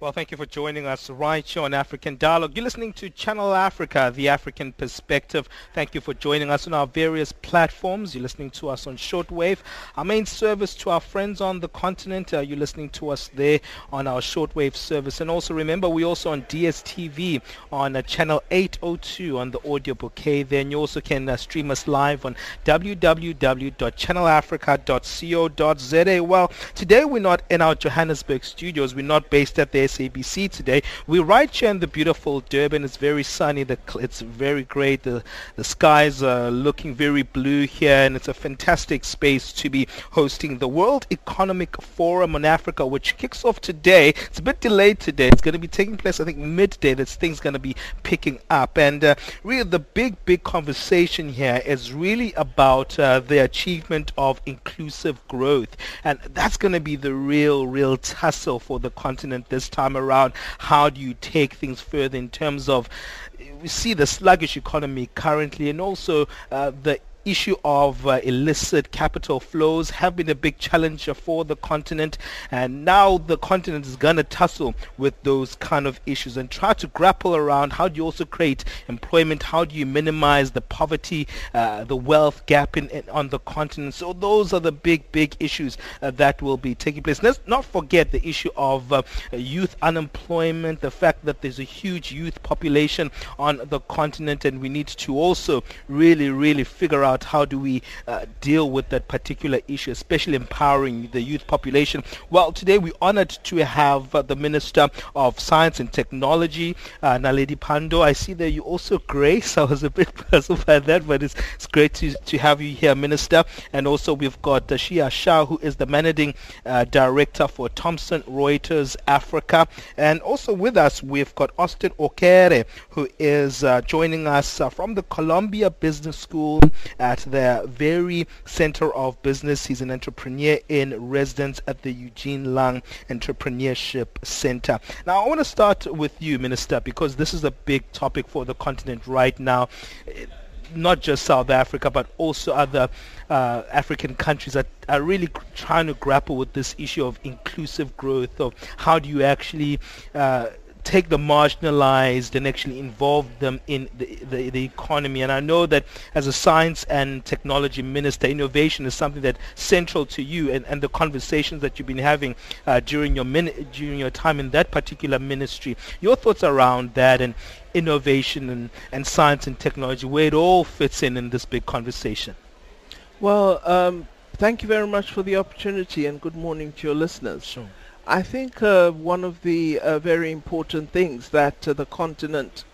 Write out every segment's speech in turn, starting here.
Well, thank you for joining us right here on African Dialogue. You're listening to Channel Africa, the African perspective. Thank you for joining us on our various platforms. You're listening to us on shortwave, our main service to our friends on the continent. You're listening to us there on our shortwave service. And also remember, we're also on DSTV on channel 802 on the audio bouquet there. And you also can stream us live on www.channelafrica.co.za. Well, today we're not in our Johannesburg studios. We're not based at the SABC today. We're right here in the beautiful Durban. It's very sunny. It's very great. The skies are looking very blue here, and it's a fantastic space to be hosting the World Economic Forum on Africa, which kicks off today. It's a bit delayed today. It's going to be taking place, I think, midday. This thing's going to be picking up. And really, the big conversation here is really about the achievement of inclusive growth. And that's going to be the real tussle for the continent this time around. How do you take things further in terms of, we see the sluggish economy currently, and also the issue of illicit capital flows have been a big challenge for the continent, and now the continent is going to tussle with those kind of issues and try to grapple around how do you also create employment, how do you minimize the poverty, the wealth gap on the continent. So those are the big issues that will be taking place. Let's not forget the issue of youth unemployment, the fact that there's a huge youth population on the continent, and we need to also really figure out how do we deal with that particular issue, especially empowering the youth population. Well, today we're honored to have the Minister of Science and Technology, Naledi Pandor. I see that you also Grace. I was a bit puzzled by that, but it's great to have you here, Minister. And also we've got Sneha Shah, who is the Managing Director for Thomson Reuters Africa. And also with us, we've got Austin Okere, who is joining us from the Columbia Business School at the very center of business. He's an entrepreneur in residence at the Eugene Lang Entrepreneurship Center. Now, I want to start with you, Minister, because this is a big topic for the continent right now. Not just South Africa, but also other African countries are really trying to grapple with this issue of inclusive growth, of how do you actually take the marginalized and actually involve them in the economy. And I know that as a science and technology minister, innovation is something that's central to you and the conversations that you've been having during your time in that particular ministry. Your thoughts around that and innovation and science and technology, where it all fits in this big conversation. Well, thank you very much for the opportunity, and good morning to your listeners. Sure. I think one of the very important things that the continent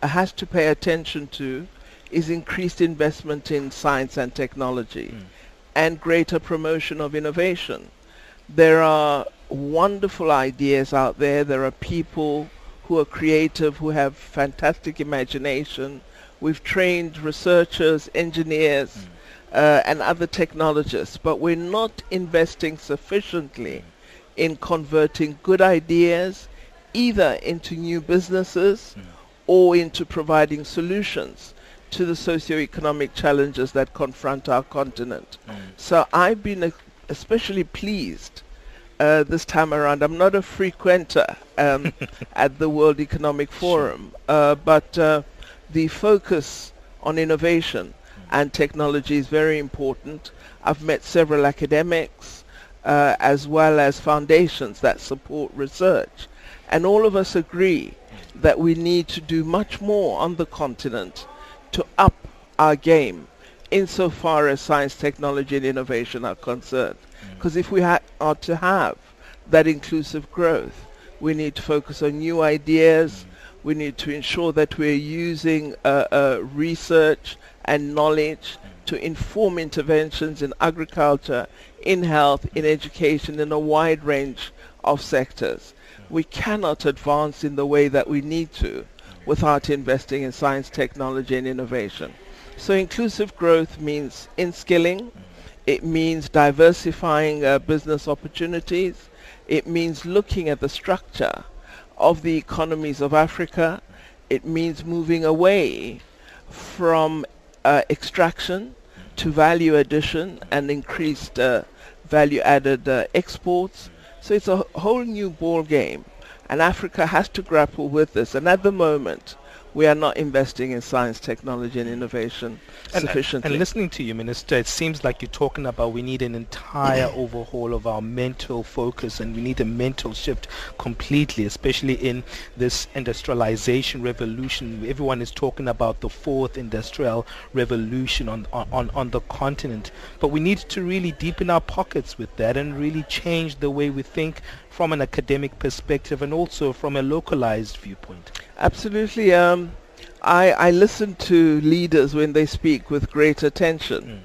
has to pay attention to is increased investment in science and technology and greater promotion of innovation. There are wonderful ideas out there. There are people who are creative, who have fantastic imagination. We've trained researchers, engineers, and other technologists, but we're not investing sufficiently in converting good ideas either into new businesses or into providing solutions to the socio-economic challenges that confront our continent. So I've been especially pleased this time around. I'm not a frequenter at the World Economic Forum, but the focus on innovation and technology is very important. I've met several academics, as well as foundations that support research. And all of us agree that we need to do much more on the continent to up our game insofar as science, technology and innovation are concerned. Because if we are to have that inclusive growth, we need to focus on new ideas. We need to ensure that we're using research and knowledge to inform interventions in agriculture, in health, in education, in a wide range of sectors. We cannot advance in the way that we need to without investing in science, technology and innovation. So inclusive growth means in-skilling, it means diversifying business opportunities, it means looking at the structure of the economies of Africa, it means moving away from extraction to value addition and increased value-added exports. So it's a whole new ball game, and Africa has to grapple with this. And at the moment, we are not investing in science, technology, and innovation sufficiently. And listening to you, Minister, it seems like you're talking about we need an entire overhaul of our mental focus, and we need a mental shift completely, especially in this industrialization revolution. Everyone is talking about the fourth industrial revolution on the continent. But we need to really deepen our pockets with that and really change the way we think from an academic perspective and also from a localized viewpoint. Absolutely. I listen to leaders when they speak with great attention.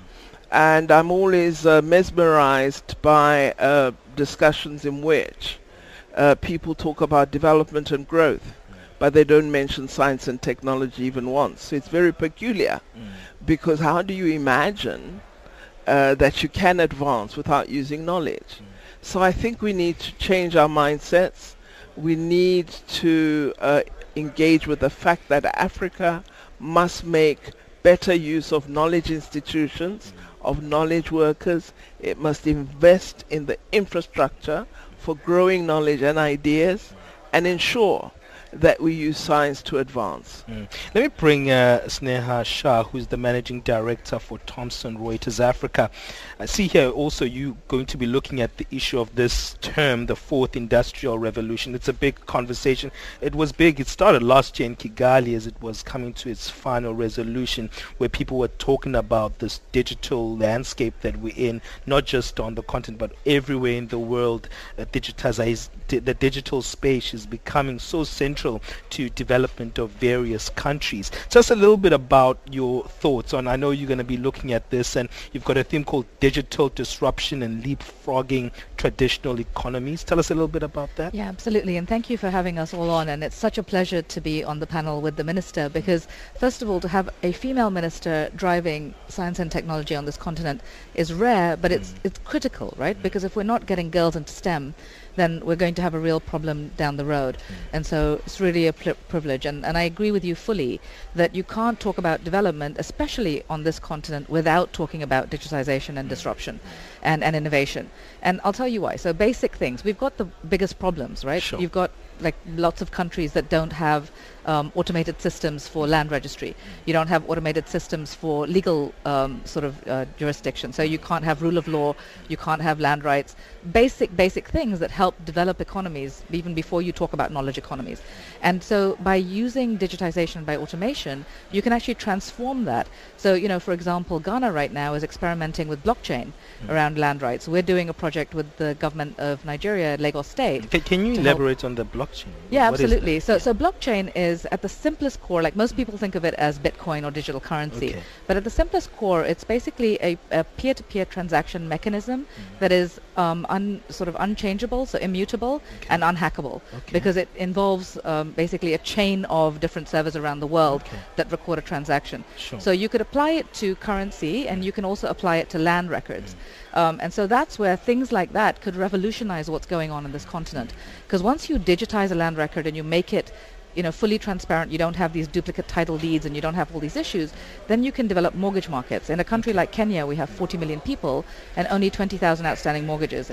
And I'm always mesmerized by discussions in which people talk about development and growth, but they don't mention science and technology even once. So it's very peculiar, because how do you imagine that you can advance without using knowledge? So I think we need to change our mindsets. We need to engage with the fact that Africa must make better use of knowledge institutions, of knowledge workers. It must invest in the infrastructure for growing knowledge and ideas, and ensure that we use science to advance. Let me bring Sneha Shah, who's the Managing Director for Thomson Reuters Africa. I see here also you going to be looking at the issue of this term, the fourth industrial revolution. It's a big conversation. It was big. It started last year in Kigali as it was coming to its final resolution, where people were talking about this digital landscape that we're in, not just on the continent but everywhere in the world. The digital space is becoming so central to development of various countries. Tell us a little bit about your thoughts on, I know you're going to be looking at this, and you've got a theme called digital disruption and leapfrogging traditional economies. Tell us a little bit about that. Yeah, absolutely, and thank you for having us all on, and it's such a pleasure to be on the panel with the Minister, because first of all, to have a female minister driving science and technology on this continent is rare, but it's critical, right? Because if we're not getting girls into STEM, then we're going to have a real problem down the road. And so it's really a privilege. And I agree with you fully that you can't talk about development, especially on this continent, without talking about digitization and disruption and innovation. And I'll tell you why. So basic things. We've got the biggest problems, right? Sure. You've got like lots of countries that don't have automated systems for land registry. You don't have automated systems for legal jurisdiction. So you can't have rule of law, you can't have land rights. Basic things that help develop economies even before you talk about knowledge economies. And so by using digitization, by automation, you can actually transform that. So, you know, for example, Ghana right now is experimenting with blockchain around land rights. We're doing a project with the government of Nigeria, Lagos State. Can you elaborate on the blockchain? Yeah, absolutely. So blockchain is at the simplest core, like most people think of it as Bitcoin or digital currency, but at the simplest core, it's basically a peer-to-peer transaction mechanism that is unchangeable, so immutable and unhackable, because it involves basically a chain of different servers around the world that record a transaction. So you could apply it to currency, and you can also apply it to land records. And so that's where things like that could revolutionize what's going on in this continent. Because once you digitize a land record and you make it fully transparent, you don't have these duplicate title deeds and you don't have all these issues, then you can develop mortgage markets. In a country like Kenya, we have 40 million people and only 20,000 outstanding mortgages.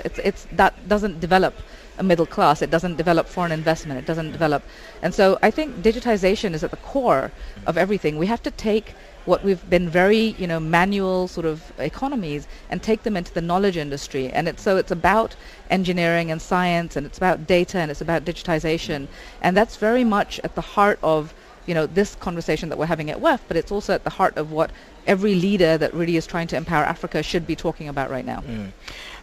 That doesn't develop a middle class, it doesn't develop foreign investment, it doesn't develop. And so I think digitization is at the core of everything. We have to take what we've been very, manual sort of economies and take them into the knowledge industry. And it's about engineering and science, and it's about data, and it's about digitization. And that's very much at the heart of, this conversation that we're having at WEF, but it's also at the heart of what every leader that really is trying to empower Africa should be talking about right now.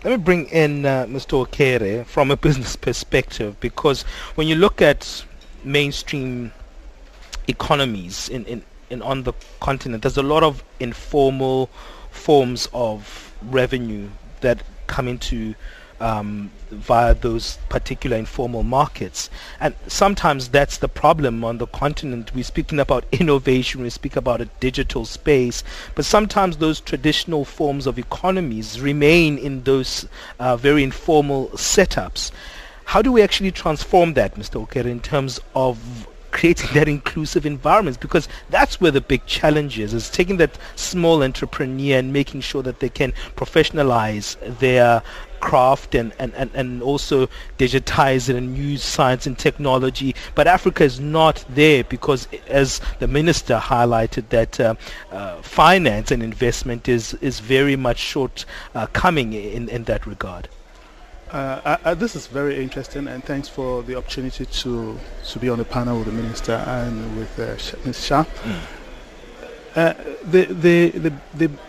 Let me bring in Mr. Okere from a business perspective, because when you look at mainstream economies in on the continent, there's a lot of informal forms of revenue that come into via those particular informal markets. And sometimes that's the problem on the continent. We're speaking about innovation, we speak about a digital space, but sometimes those traditional forms of economies remain in those very informal setups. How do we actually transform that, Mr. Okere, in terms of creating that inclusive environment? Because that's where the big challenge is taking that small entrepreneur and making sure that they can professionalize their craft and also digitize it and use science and technology. But Africa is not there because, as the minister highlighted, that finance and investment is very much shortcoming in that regard. This is very interesting, and thanks for the opportunity to be on the panel with the minister and with Ms. Shah. Mm.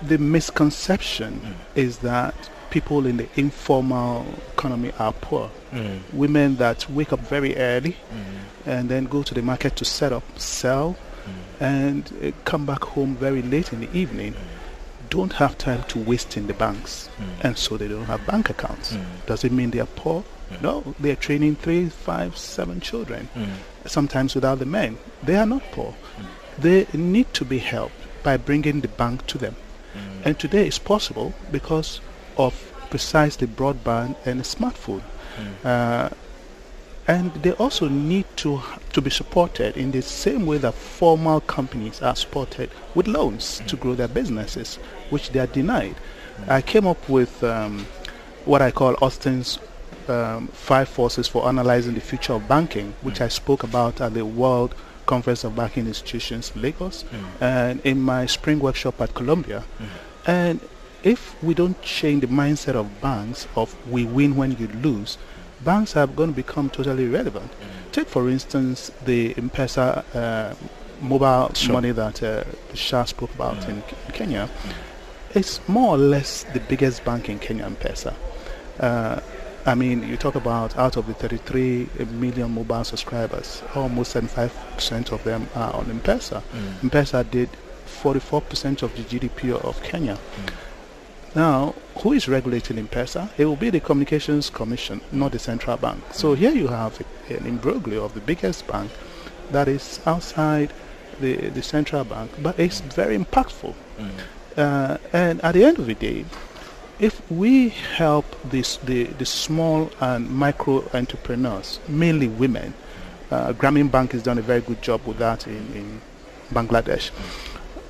The misconception is that people in the informal economy are poor. Mm. Women that wake up very early and then go to the market to set up, sell, and come back home very late in the evening. Don't have time to waste in the banks, and so they don't have bank accounts. Does it mean they are poor? No, they are training 3, 5, 7 children, sometimes without the men. They are not poor. They need to be helped by bringing the bank to them, and today it's possible because of precisely broadband and a smartphone. And they also need to be supported in the same way that formal companies are supported with loans to grow their businesses, which they are denied. I came up with what I call Austin's 5 forces for analyzing the future of banking, which I spoke about at the World Conference of Banking Institutions in Lagos, and in my spring workshop at Columbia. And if we don't change the mindset of banks of we win when you lose, banks are going to become totally irrelevant. Take, for instance, the M-Pesa mobile money that Shah spoke about in Kenya. It's more or less the biggest bank in Kenya, M-Pesa. I mean, you talk about out of the 33 million mobile subscribers, almost 75% of them are on M-Pesa. M-Pesa did 44% of the GDP of Kenya. Now, who is regulating M-Pesa? It will be the Communications Commission, not the central bank. So here you have an imbroglio of the biggest bank that is outside the central bank, but it's very impactful. And at the end of the day, if we help the small and micro entrepreneurs, mainly women, Grameen Bank has done a very good job with that in Bangladesh.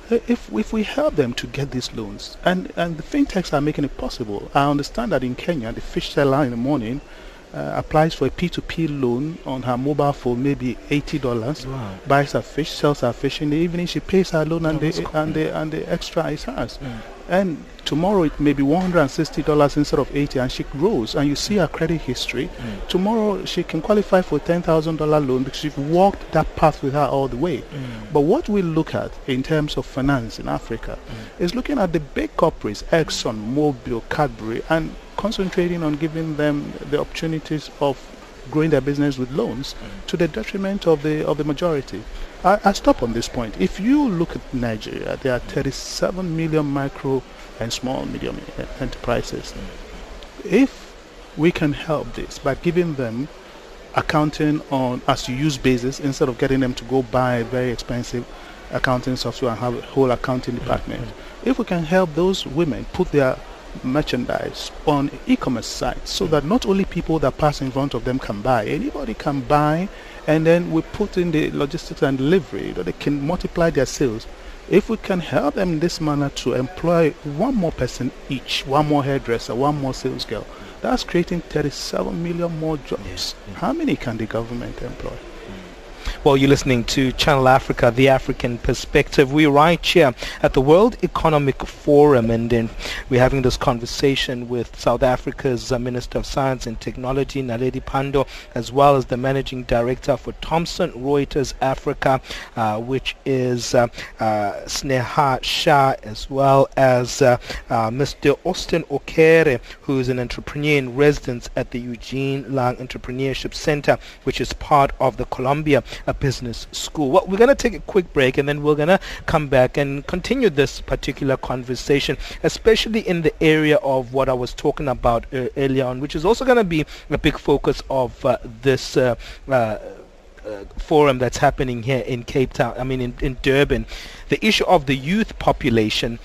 If we help them to get these loans, and the fintechs are making it possible. I understand that in Kenya, the fish seller in the morning applies for a P2P loan on her mobile phone, maybe $80, buys her fish, sells her fish. In the evening, she pays her loan, and the extra is hers. And tomorrow it may be $160 instead of $80, and she grows, and you see her credit history. Tomorrow she can qualify for a $10,000 loan because you've walked that path with her all the way. But what we look at in terms of finance in Africa is looking at the big corporates, Exxon, Mobil, Cadbury, and concentrating on giving them the opportunities of growing their business with loans to the detriment of the majority. I stop on this point. If you look at Nigeria, there are 37 million micro and small medium enterprises. If we can help this by giving them accounting on as-you-use basis instead of getting them to go buy very expensive accounting software and have a whole accounting department, if we can help those women put their merchandise on e-commerce sites so that not only people that pass in front of them can buy, anybody can buy, and then we put in the logistics and delivery that they can multiply their sales. If we can help them in this manner to employ one more person each, one more hairdresser, one more sales girl, that's creating 37 million more jobs. How many can the government employ? Well, you're listening to Channel Africa, the African Perspective. We're right here at the World Economic Forum, and then we're having this conversation with South Africa's Minister of Science and Technology, Naledi Pandor, as well as the Managing Director for Thomson Reuters Africa, which is Sneha Shah, as well as Mr. Austin Okere, who is an entrepreneur in residence at the Eugene Lang Entrepreneurship Center, which is part of the Columbia Business School. Well, we're going to take a quick break and then we're going to come back and continue this particular conversation, especially in the area of what I was talking about earlier on, which is also going to be a big focus of this forum that's happening here in Cape Town, in Durban, the issue of the youth population.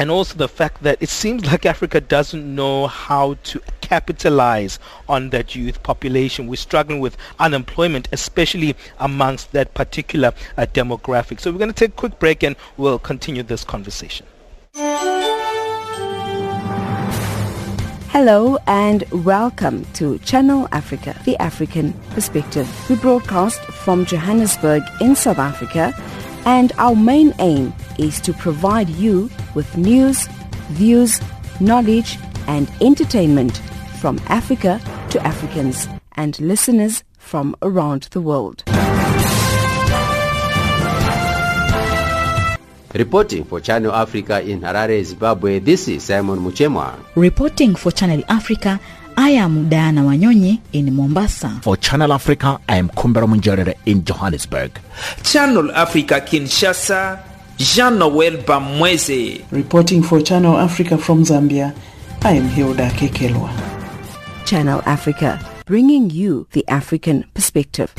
And also the fact that it seems like Africa doesn't know how to capitalize on that youth population. We're struggling with unemployment, especially amongst that particular demographic. So we're going to take a quick break and we'll continue this conversation. Hello and welcome to Channel Africa, the African Perspective. We broadcast from Johannesburg in South Africa, and our main aim is to provide you with news, views, knowledge and entertainment from Africa to Africans and listeners from around the world. Reporting for Channel Africa in Harare, Zimbabwe, this is Simon Muchemwa. Reporting for Channel Africa, I am Diana Wanyonyi in Mombasa. For Channel Africa, I am Kumbero Munjerere in Johannesburg. Channel Africa, Kinshasa, Jean-Noel Bamweze. Reporting for Channel Africa from Zambia, I am Hilda Kekelwa. Channel Africa, bringing you the African perspective.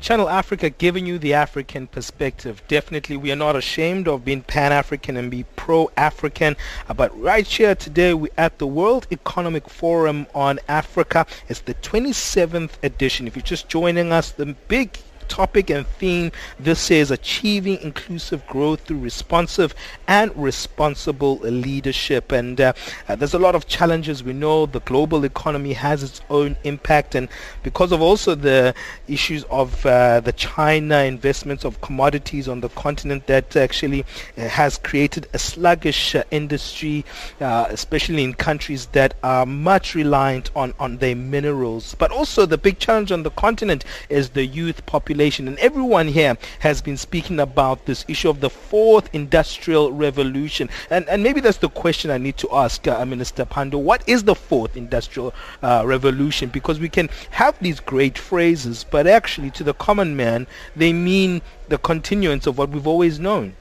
Channel Africa giving you the African perspective. Definitely we are not ashamed of being Pan-African and be pro-African, but right here today we're at the World Economic Forum on Africa. It's the 27th edition. If you're just joining us, the big topic and theme this is achieving inclusive growth through responsive and responsible leadership, and there's a lot of challenges. We know the global economy has its own impact, and because of also the issues of the China investments of commodities on the continent, that actually has created a sluggish industry, especially in countries that are much reliant on their minerals. But also the big challenge on the continent is the youth population. And everyone here has been speaking about this issue of the fourth industrial revolution, and maybe that's the question I need to ask Minister Pandor. What is the fourth industrial revolution? Because we can have these great phrases, but actually to the common man they mean the continuance of what we've always known.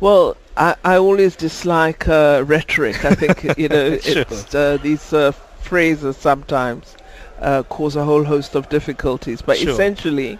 Well, I always dislike rhetoric. I think sure. It's these phrases sometimes cause a whole host of difficulties, but sure. Essentially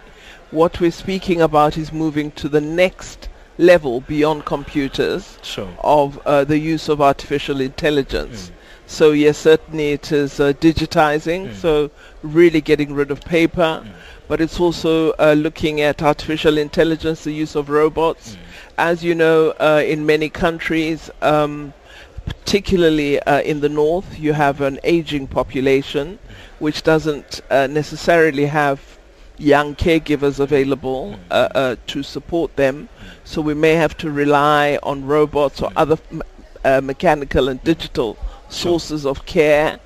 what we're speaking about is moving to the next level beyond computers, sure. Of the use of artificial intelligence. So yes, certainly it is digitizing, so really getting rid of paper, but it's also looking at artificial intelligence, the use of robots. As you know, in many countries, particularly in the north, you have an aging population which doesn't necessarily have young caregivers available to support them, so we may have to rely on robots or other mechanical and digital sources of care.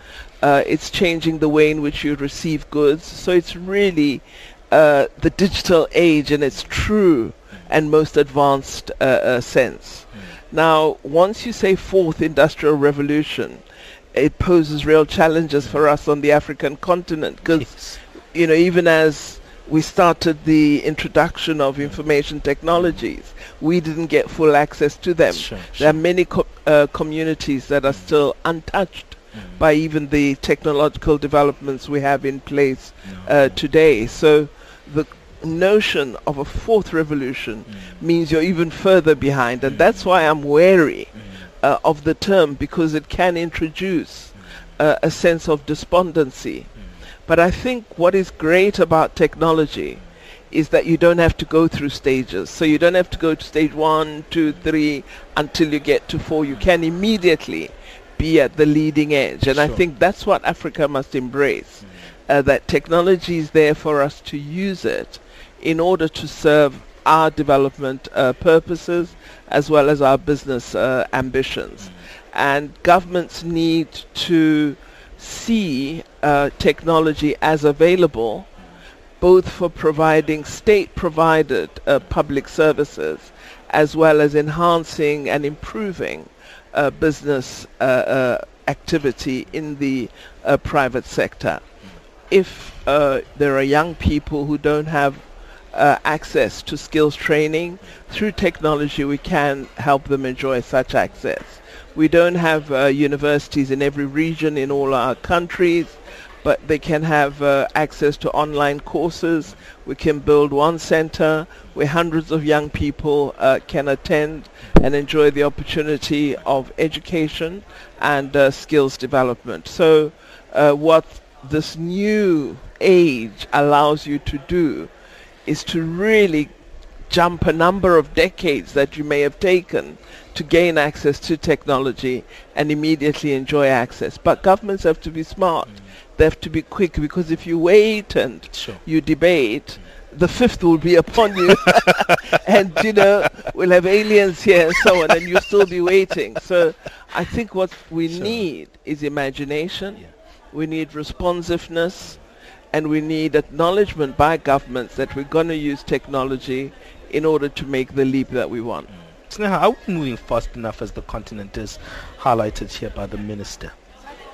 It's changing the way in which you receive goods, so it's really the digital age in its true and most advanced sense. Now, once you say fourth industrial revolution, it poses real challenges for us on the African continent, because even as we started the introduction of information technologies, we didn't get full access to them. There are many communities that are still untouched by even the technological developments we have in place today. So the notion of a fourth revolution means you're even further behind, and that's why I'm wary of the term, because it can introduce a sense of despondency. But I think what is great about technology is that you don't have to go through stages. So you don't have to go to stage 1, 2, 3 until you get to 4. You can immediately be at the leading edge, and I think that's what Africa must embrace, that technology is there for us to use it in order to serve our development purposes as well as our business ambitions. And governments need to see technology as available both for providing state-provided public services as well as enhancing and improving business activity in the private sector. If there are young people who don't have access to skills training, through technology we can help them enjoy such access. We don't have universities in every region in all our countries, but they can have access to online courses. We can build one center where hundreds of young people can attend and enjoy the opportunity of education and skills development. So what this new age allows you to do is to really jump a number of decades that you may have taken to gain access to technology and immediately enjoy access. But governments have to be smart. They have to be quick, because if you wait and you debate, the fifth will be upon you. And, you know, we'll have aliens here and so on, and you'll still be waiting. So I think what we need is imagination. Yeah. We need responsiveness, and we need acknowledgement by governments that we're going to use technology in order to make the leap that we want. Sneha, are we moving fast enough, as the continent is highlighted here by the minister?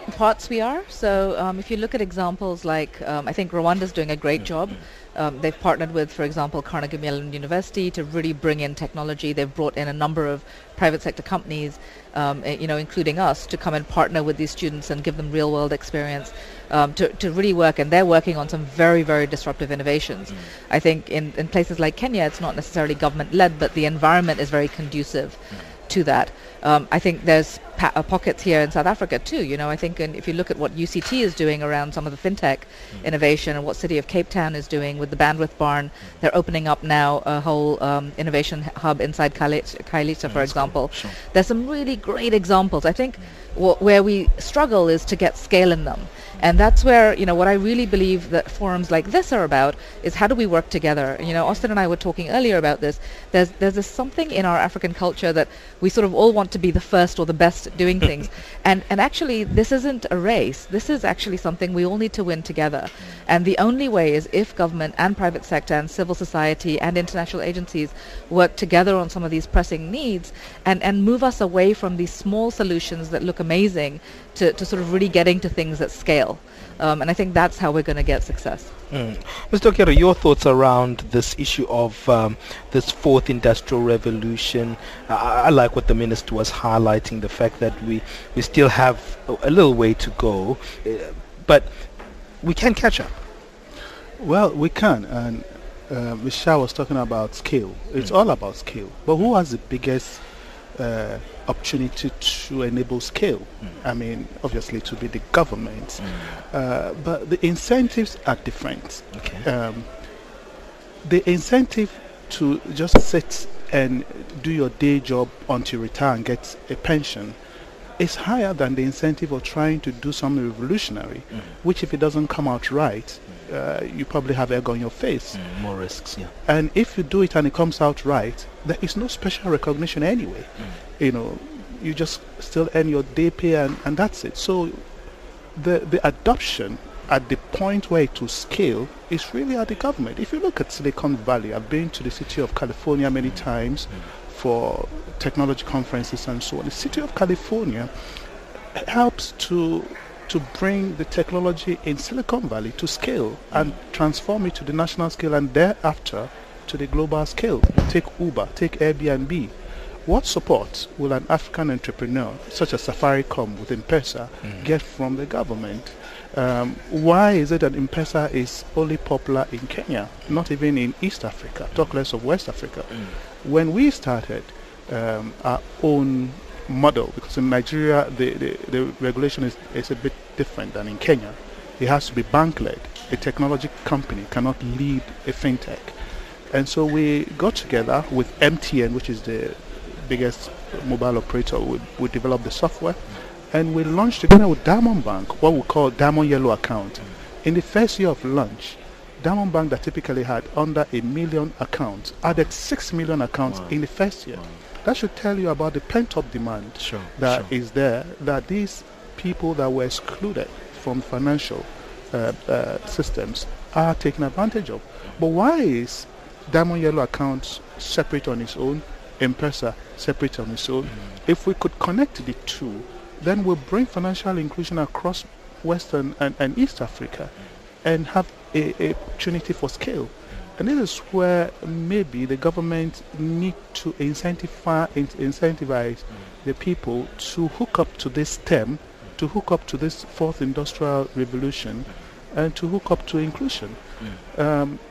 In parts we are. So if you look at examples like, I think Rwanda's doing a great job. They've partnered with, for example, Carnegie Mellon University to really bring in technology. They've brought in a number of private sector companies, you know, including us, to come and partner with these students and give them real world experience to really work. And they're working on some very, very disruptive innovations. I think in places like Kenya, it's not necessarily government led, but the environment is very conducive to that. I think there's pockets here in South Africa too. You know, I think if you look at what UCT is doing around some of the fintech innovation, and what City of Cape Town is doing with the Bandwidth Barn, they're opening up now a whole innovation hub inside Khayelitsha, for example. There's some really great examples. I think where we struggle is to get scale in them. And that's where, you know, what I really believe that forums like this are about is how do we work together. You know, Austin and I were talking earlier about this. There's this something in our African culture that we sort of all want to be the first or the best at doing things. And actually, this isn't a race. This is actually something we all need to win together. And the only way is if government and private sector and civil society and international agencies work together on some of these pressing needs and move us away from these small solutions that look amazing to sort of really getting to things at scale. And I think that's how we're going to get success. Mr. Okere, your thoughts around this issue of this fourth industrial revolution. I like what the minister was highlighting, the fact that we still have a little way to go, but we can catch up. Well, we can. And Michelle was talking about scale. It's all about scale. But who has the biggest opportunity to enable scale? I mean, obviously to be the government, but the incentives are different. The incentive to just sit and do your day job until you retire and get a pension is higher than the incentive of trying to do something revolutionary, which if it doesn't come out right, you probably have egg on your face. More risks, and if you do it and it comes out right, there is no special recognition anyway. You know, you just still earn your day pay and that's it. So the adoption at the point where it will scale is really at the government. If you look at Silicon Valley, I've been to the city of California many times for technology conferences and so on. The city of California helps to bring the technology in Silicon Valley to scale and transform it to the national scale and thereafter to the global scale. Take Uber, take Airbnb. What support will an African entrepreneur, such as Safaricom with M-Pesa, get from the government? Why is it that M-Pesa is only popular in Kenya, not even in East Africa, talk less of West Africa? When we started our own model, because in Nigeria the regulation is a bit different than in Kenya. It has to be bank-led. A technology company cannot lead a fintech. And so we got together with MTN, which is the biggest mobile operator. We developed the software and we launched together with Diamond Bank, what we call Diamond Yellow Account. In the first year of launch, Diamond Bank, that typically had under 1 million accounts, added 6 million accounts in the first year. That should tell you about the pent-up demand that is there, that these people that were excluded from financial systems are taken advantage of. But why is Diamond Yellow Account separate on its own M-Pesa separate on its own. If we could connect the two, then we'll bring financial inclusion across Western and East Africa and have a opportunity for scale. And this is where maybe the government need to incentivize the people to hook up to this STEM, to hook up to this fourth industrial revolution, and to hook up to inclusion.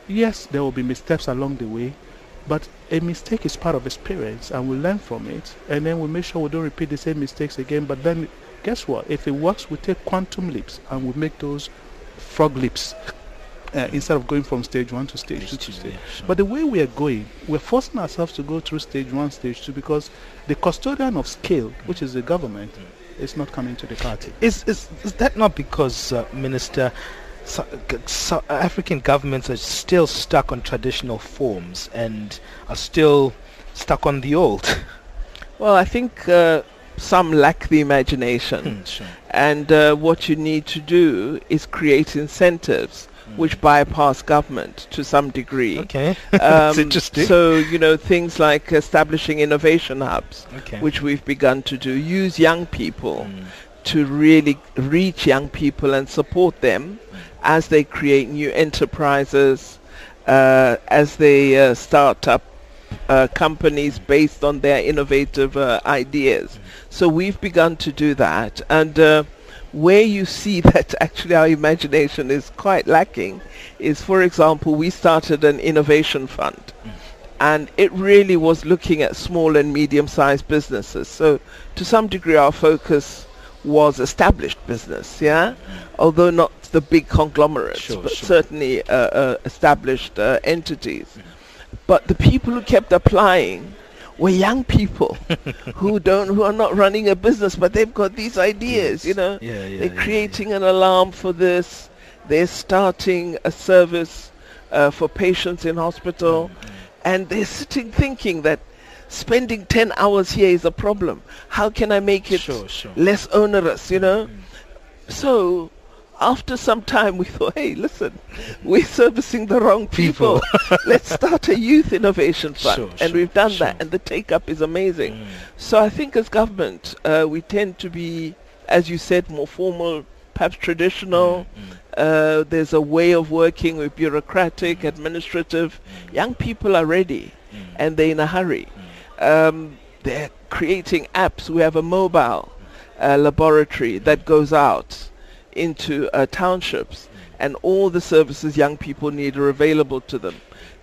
Yes, there will be missteps along the way, but a mistake is part of experience, and we learn from it, and then we make sure we don't repeat the same mistakes again. But then, guess what? If it works, we take quantum leaps, and we make those frog leaps instead of going from stage one to stage two to stage. Sure. But the way we are going, we're forcing ourselves to go through stage one, stage two, because the custodian of scale, which is the government, is not coming to the party. Is that not because, Minister, South African governments are still stuck on traditional forms and are still stuck on the old? Well, I think some lack the imagination. Sure. And what you need to do is create incentives which bypass government to some degree. Okay, that's interesting. So, you know, things like establishing innovation hubs, which we've begun to do, use young people to really reach young people and support them as they create new enterprises, as they start up companies based on their innovative ideas. So we've begun to do that. And where you see that actually our imagination is quite lacking is, for example, we started an innovation fund, and it really was looking at small and medium-sized businesses. So to some degree our focus was established business, although not the big conglomerates, but certainly established entities. But the people who kept applying were young people who are not running a business, but they've got these ideas, you know. They're creating an alarm for this. They're starting a service for patients in hospital. And they're sitting thinking that spending 10 hours here is a problem. How can I make it less onerous, you know? So after some time, we thought, hey, listen, we're servicing the wrong people. Let's start a youth innovation fund. And we've done that, and the take-up is amazing. So I think as government, we tend to be, as you said, more formal, perhaps traditional. There's a way of working with bureaucratic, administrative. Young people are ready, and they're in a hurry. They're creating apps. We have a mobile laboratory that goes out into townships, and all the services young people need are available to them.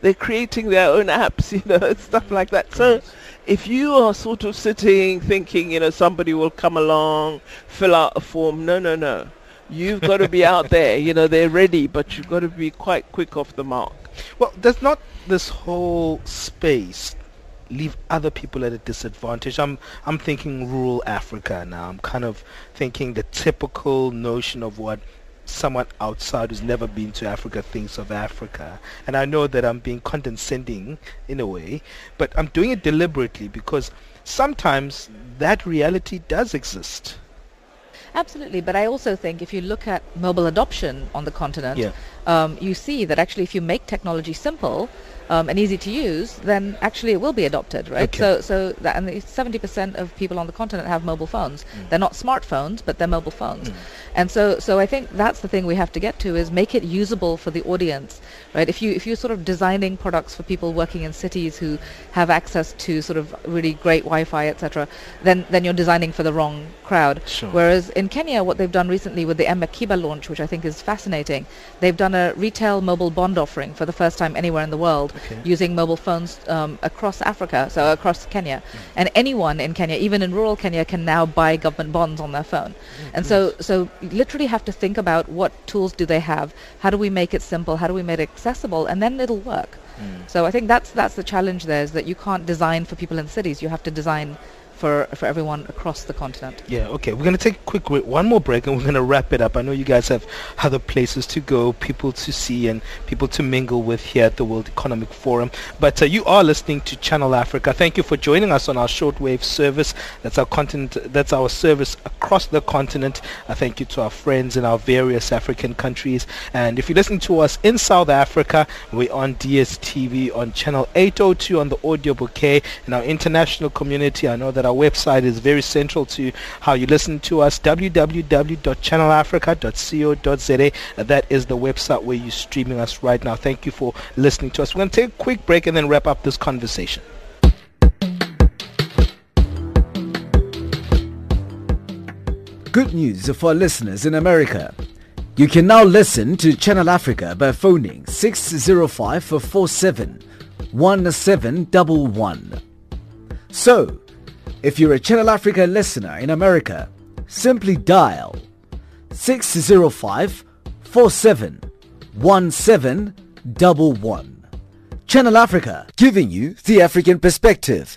They're creating their own apps, you know, stuff like that. So if you are sort of sitting thinking, you know, somebody will come along, fill out a form, no. You've got to be out there, you know, they're ready, but you've got to be quite quick off the mark. Well, does not this whole space leave other people at a disadvantage? I'm thinking rural Africa now. I'm kind of thinking the typical notion of what someone outside who's never been to Africa thinks of Africa. And I know that I'm being condescending in a way, but I'm doing it deliberately because sometimes that reality does exist. Absolutely, but I also think if you look at mobile adoption on the continent, you see that actually if you make technology simple and easy to use, then actually it will be adopted, right? And 70% of people on the continent have mobile phones. They're not smartphones, but they're mobile phones. And so I think that's the thing we have to get to, is make it usable for the audience, right? If you're sort of designing products for people working in cities who have access to sort of really great Wi-Fi, etc., then you're designing for the wrong crowd. Whereas in Kenya, what they've done recently with the M-Akiba launch, which I think is fascinating, they've done a retail mobile bond offering for the first time anywhere in the world, using mobile phones across Africa, so across Kenya. And anyone in Kenya, even in rural Kenya, can now buy government bonds on their phone. So you literally have to think about what tools do they have, how do we make it simple, how do we make it accessible, and then it'll work. So I think that's the challenge there, is that you can't design for people in cities, you have to design for everyone across the continent. Yeah, okay. We're going to take a quick one more break and we're going to wrap it up. I know you guys have other places to go, people to see and people to mingle with here at the World Economic Forum. But you are listening to Channel Africa. Thank you for joining us on our shortwave service. That's our continent. That's our service across the continent. Thank you to our friends in our various African countries. And if you're listening to us in South Africa, we're on DSTV on channel 802 on the audio bouquet. In our international community, I know that our website is very central to how you listen to us, www.channelafrica.co.za. That is the website where you're streaming us right now. Thank you for listening to us. We're going to take a quick break and then wrap up this conversation. Good news for listeners in America. You can now listen to Channel Africa by phoning 605-447-1711. So, if you're a Channel Africa listener in America, simply dial 605-47-1711. Channel Africa, giving you the African perspective.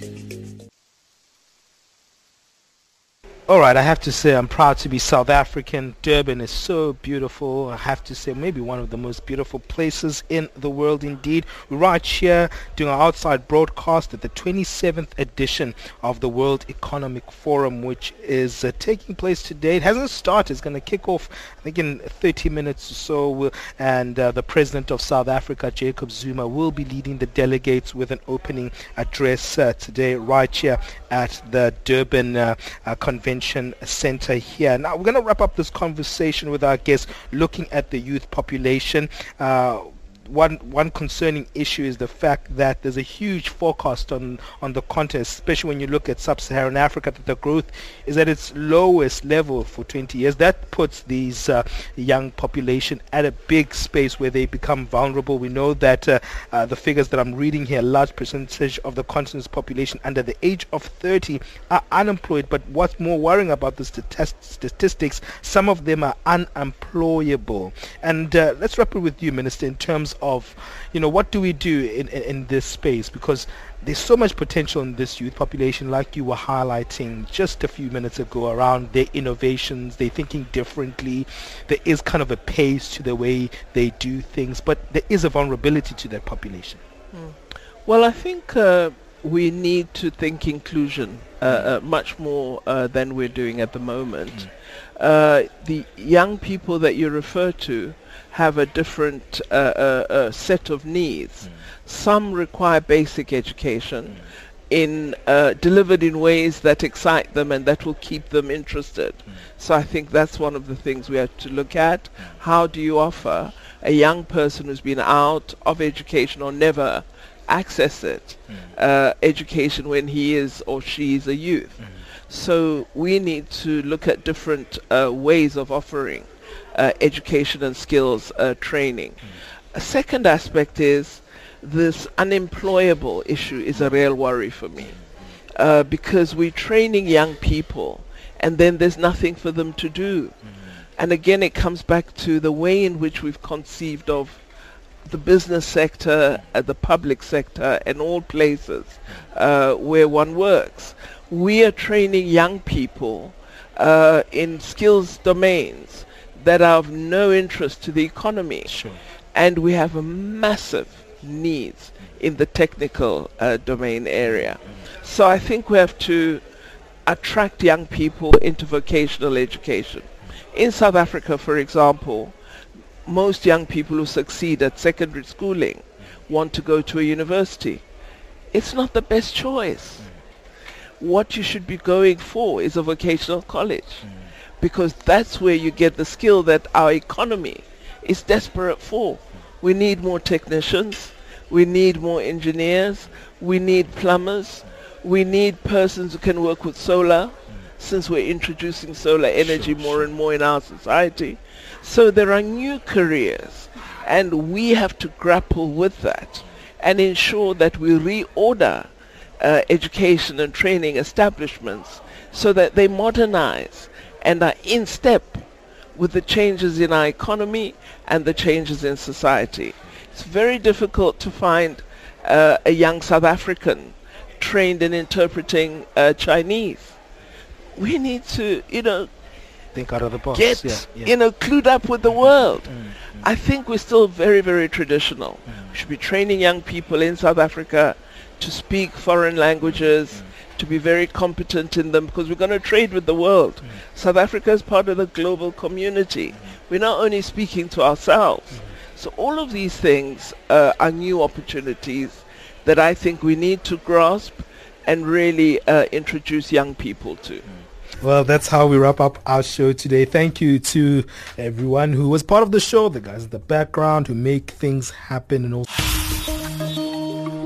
All right, I have to say I'm proud to be South African. Durban is so beautiful. I have to say maybe one of the most beautiful places in the world indeed. We're right here doing our outside broadcast at the 27th edition of the World Economic Forum, which is taking place today. It hasn't started. It's going to kick off, I think, in 30 minutes or so. And the President of South Africa, Jacob Zuma, will be leading the delegates with an opening address today right here at the Durban Convention Center here. Now we're going to wrap up this conversation with our guests looking at the youth population. One concerning issue is the fact that there's a huge forecast on the continent, especially when you look at Sub-Saharan Africa, that the growth is at its lowest level for 20 years. That puts these young population at a big space where they become vulnerable. We know that the figures that I'm reading here, a large percentage of the continent's population under the age of 30 are unemployed. But what's more worrying about the statistics, some of them are unemployable. And let's wrap it with you, Minister, in terms of, you know, what do we do in this space, because there's so much potential in this youth population, like you were highlighting just a few minutes ago, around their innovations, they're thinking differently, there is kind of a pace to the way they do things, but there is a vulnerability to that population. Well, I think we need to think inclusion much more than we're doing at the moment. The young people that you refer to have a different set of needs. Some require basic education delivered in ways that excite them and that will keep them interested. So I think that's one of the things we have to look at. How do you offer a young person who's been out of education or never accessed it, education when he is or she is a youth? So we need to look at different ways of offering education and skills training. A second aspect is this unemployable issue is a real worry for me because we're training young people and then there's nothing for them to do. And again, it comes back to the way in which we've conceived of the business sector, the public sector, and all places where one works. We are training young people in skills domains that are of no interest to the economy. And we have a massive needs in the technical domain area. So I think we have to attract young people into vocational education. In South Africa, for example, most young people who succeed at secondary schooling want to go to a university. It's not the best choice. What you should be going for is a vocational college, because that's where you get the skill that our economy is desperate for. We need more technicians. We need more engineers. We need plumbers. We need persons who can work with solar, since we're introducing solar energy more and more in our society. So there are new careers, and we have to grapple with that and ensure that we reorder education and training establishments so that they modernize and are in step with the changes in our economy and the changes in society. It's very difficult to find a young South African trained in interpreting Chinese. We need to, think out of the box. Get, clued up with the world. I think we're still very, very traditional. We should be training young people in South Africa to speak foreign languages, to be very competent in them, because we're going to trade with the world. South Africa is part of the global community. We're not only speaking to ourselves. So all of these things are new opportunities that I think we need to grasp and really introduce young people to. Well, that's how we wrap up our show today. Thank you to everyone who was part of the show, the guys in the background who make things happen. And all